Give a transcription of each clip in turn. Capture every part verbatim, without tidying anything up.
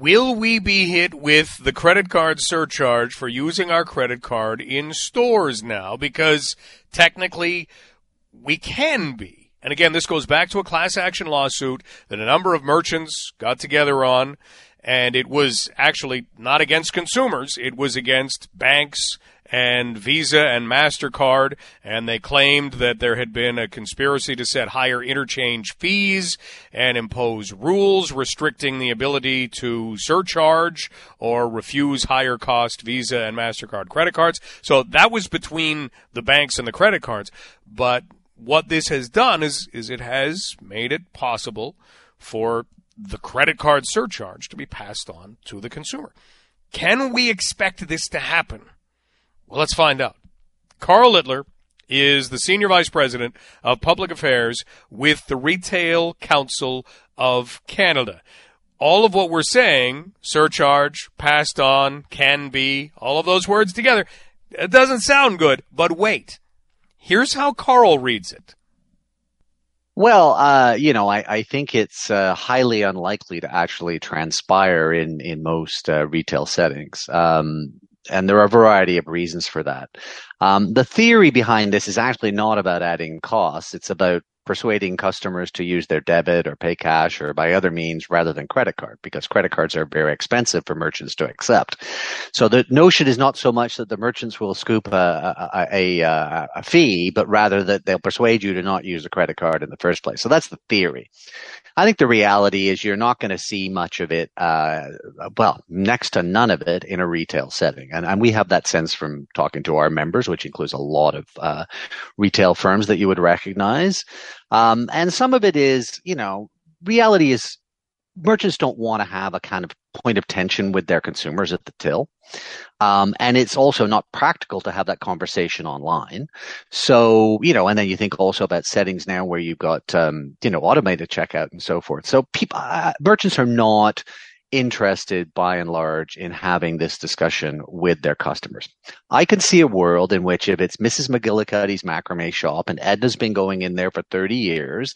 Will we be hit with the credit card surcharge for using our credit card in stores now? Because technically we can be. And again, this goes back to a class action lawsuit that a number of merchants got together on, and it was actually not against consumers. It was against banks and Visa and MasterCard, and they claimed that there had been a conspiracy to set higher interchange fees and impose rules restricting the ability to surcharge or refuse higher cost Visa and MasterCard credit cards. So that was between the banks and the credit cards. But what this has done is, is it has made it possible for the credit card surcharge to be passed on to the consumer. Can we expect this to happen? Well, let's find out. Karl Littler is the Senior Vice President of Public Affairs with the Retail Council of Canada. All of what we're saying, surcharge, passed on, can be, all of those words together, it doesn't sound good, but wait. Here's how Karl reads it. Well, uh, you know, I, I think it's uh, highly unlikely to actually transpire in, in most uh, retail settings. Um And there are a variety of reasons for that. Um, the theory behind this is actually not about adding costs. It's about persuading customers to use their debit or pay cash or by other means rather than credit card, because credit cards are very expensive for merchants to accept. So the notion is not so much that the merchants will scoop a, a, a, a fee, but rather that they'll persuade you to not use a credit card in the first place. So that's the theory. I think the reality is you're not going to see much of it, uh, well, next to none of it in a retail setting. And, and we have that sense from talking to our members, which includes a lot of uh, retail firms that you would recognize. Um, and some of it is, you know, reality is merchants don't want to have a kind of point of tension with their consumers at the till. Um, and it's also not practical to have that conversation online. So, you know, and then you think also about settings now where you've got, um, you know, automated checkout and so forth. So people, uh, merchants are not interested by and large in having this discussion with their customers. I can see a world in which if it's Missus McGillicuddy's macrame shop and Edna's been going in there for thirty years,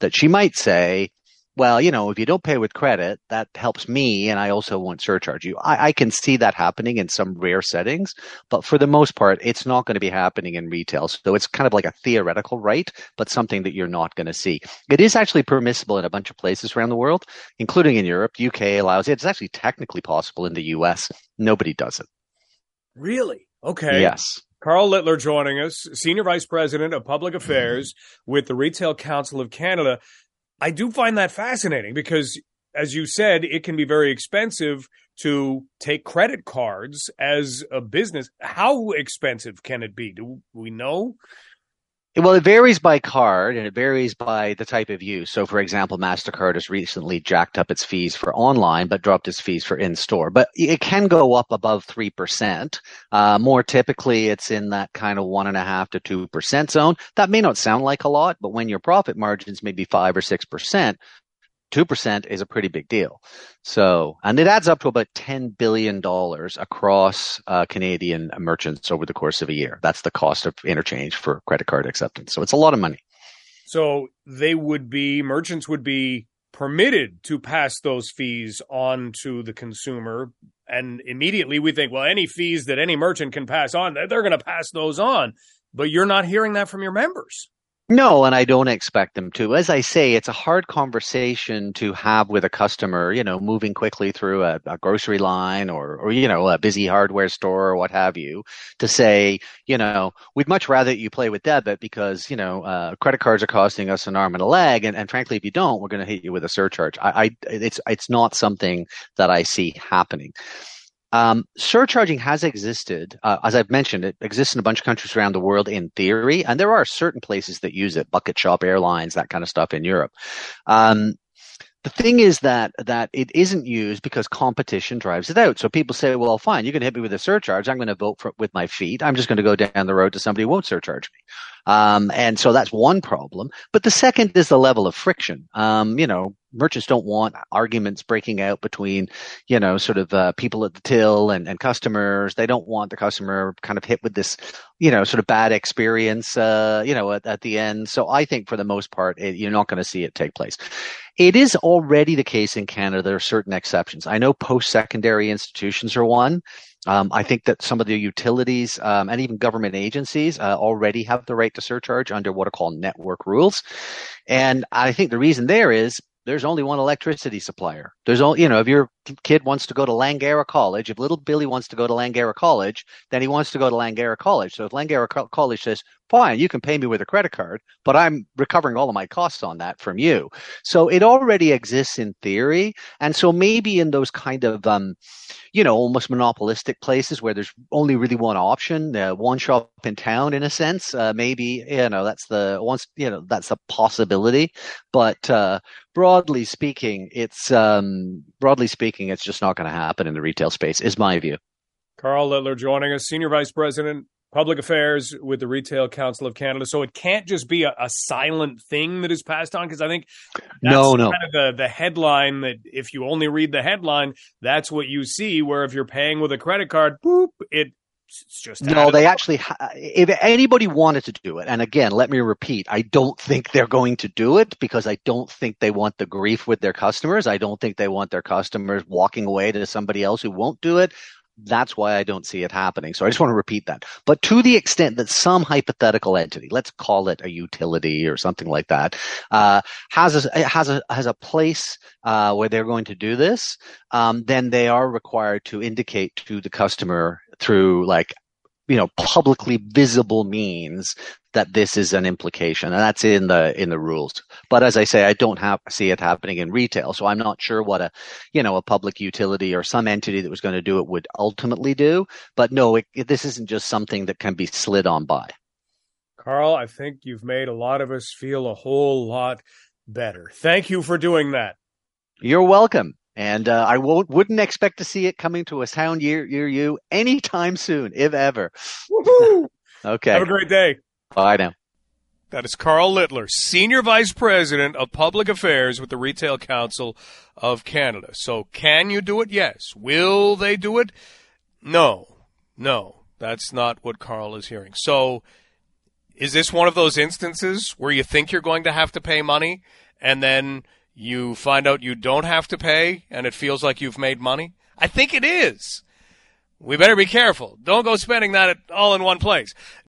that she might say, well, you know, if you don't pay with credit, that helps me, and I also won't surcharge you. I, I can see that happening in some rare settings, but for the most part, it's not going to be happening in retail. So it's kind of like a theoretical right, but something that you're not going to see. It is actually permissible in a bunch of places around the world, including in Europe. U K allows it. It's actually technically possible in the U S. Nobody does it. Really? Okay. Yes. Karl Littler joining us, Senior Vice President of Public Affairs with the Retail Council of Canada. I do find that fascinating because, as you said, it can be very expensive to take credit cards as a business. How expensive can it be? Do we know? Well, it varies by card and it varies by the type of use. So, for example, MasterCard has recently jacked up its fees for online but dropped its fees for in-store. But it can go up above three percent. Uh, more typically, it's in that kind of one point five percent to two percent zone. That may not sound like a lot, but when your profit margins may be five or six percent, two percent is a pretty big deal. So, and it adds up to about ten billion dollars across uh, Canadian merchants over the course of a year. That's the cost of interchange for credit card acceptance. So it's a lot of money. So they would be, merchants would be permitted to pass those fees on to the consumer. And immediately we think, well, any fees that any merchant can pass on, they're going to pass those on. But you're not hearing that from your members. No, and I don't expect them to. As I say, it's a hard conversation to have with a customer, you know, moving quickly through a, a grocery line or, or, you know, a busy hardware store or what have you, to say, you know, we'd much rather you play with debit because, you know, uh, credit cards are costing us an arm and a leg. And, and frankly, if you don't, we're going to hit you with a surcharge. I, I, it's, it's not something that I see happening. Um, surcharging has existed, uh, as I've mentioned, it exists in a bunch of countries around the world in theory, and there are certain places that use it, bucket shop airlines, that kind of stuff in Europe. Um, the thing is that, that it isn't used because competition drives it out. So people say, well, fine, you're going to hit me with a surcharge. I'm going to vote for it with my feet. I'm just going to go down the road to somebody who won't surcharge me. Um, and so that's one problem. But the second is the level of friction. Um, you know, merchants don't want arguments breaking out between, you know, sort of uh, people at the till and, and customers. They don't want the customer kind of hit with this, you know, sort of bad experience, uh, you know, at, at the end. So I think for the most part, it, you're not going to see it take place. It is already the case in Canada. There are certain exceptions. I know post-secondary institutions are one. Um, I think that some of the utilities um, and even government agencies uh, already have the right to surcharge under what are called network rules. And I think the reason there is there's only one electricity supplier. There's only, you know, if your kid wants to go to Langara College, if little Billy wants to go to Langara College, then he wants to go to Langara College. So if Langara Co- College says, fine, you can pay me with a credit card, but I'm recovering all of my costs on that from you. So it already exists in theory. And so maybe in those kind of, um, you know, almost monopolistic places where there's only really one option, uh, one shop in town, in a sense, uh, maybe, you know, that's the once, you know, that's a possibility. But uh, broadly speaking, it's um, broadly speaking, it's just not going to happen in the retail space, is my view. Karl Littler joining us, Senior Vice President, Public Affairs with the Retail Council of Canada. So it can't just be a, a silent thing that is passed on, because I think that's no, no. kind of the, the headline that if you only read the headline, that's what you see, where if you're paying with a credit card, boop, it It's just no, they actually, ha- if anybody wanted to do it, and again, let me repeat, I don't think they're going to do it because I don't think they want the grief with their customers. I don't think they want their customers walking away to somebody else who won't do it. That's why I don't see it happening. So I just want to repeat that. But to the extent that some hypothetical entity, let's call it a utility or something like that, uh, has a, has a, has a place uh, where they're going to do this, um, then they are required to indicate to the customer through, like, you know, publicly visible means that this is an implication, and that's in the in the rules. But as I say, I don't have, see it happening in retail, so I'm not sure what a, you know, a public utility or some entity that was going to do it would ultimately do. But no, it, it, this isn't just something that can be slid on by. Karl, I think you've made a lot of us feel a whole lot better. Thank you for doing that. You're welcome. And uh, I won't, wouldn't expect to see it coming to a town near you anytime soon, if ever. Woohoo! Okay. Have a great day. Bye now. That is Karl Littler, Senior Vice President of Public Affairs with the Retail Council of Canada. So can you do it? Yes. Will they do it? No. No. That's not what Karl is hearing. So is this one of those instances where you think you're going to have to pay money and then you find out you don't have to pay, and it feels like you've made money? I think it is. We better be careful. Don't go spending that all in one place.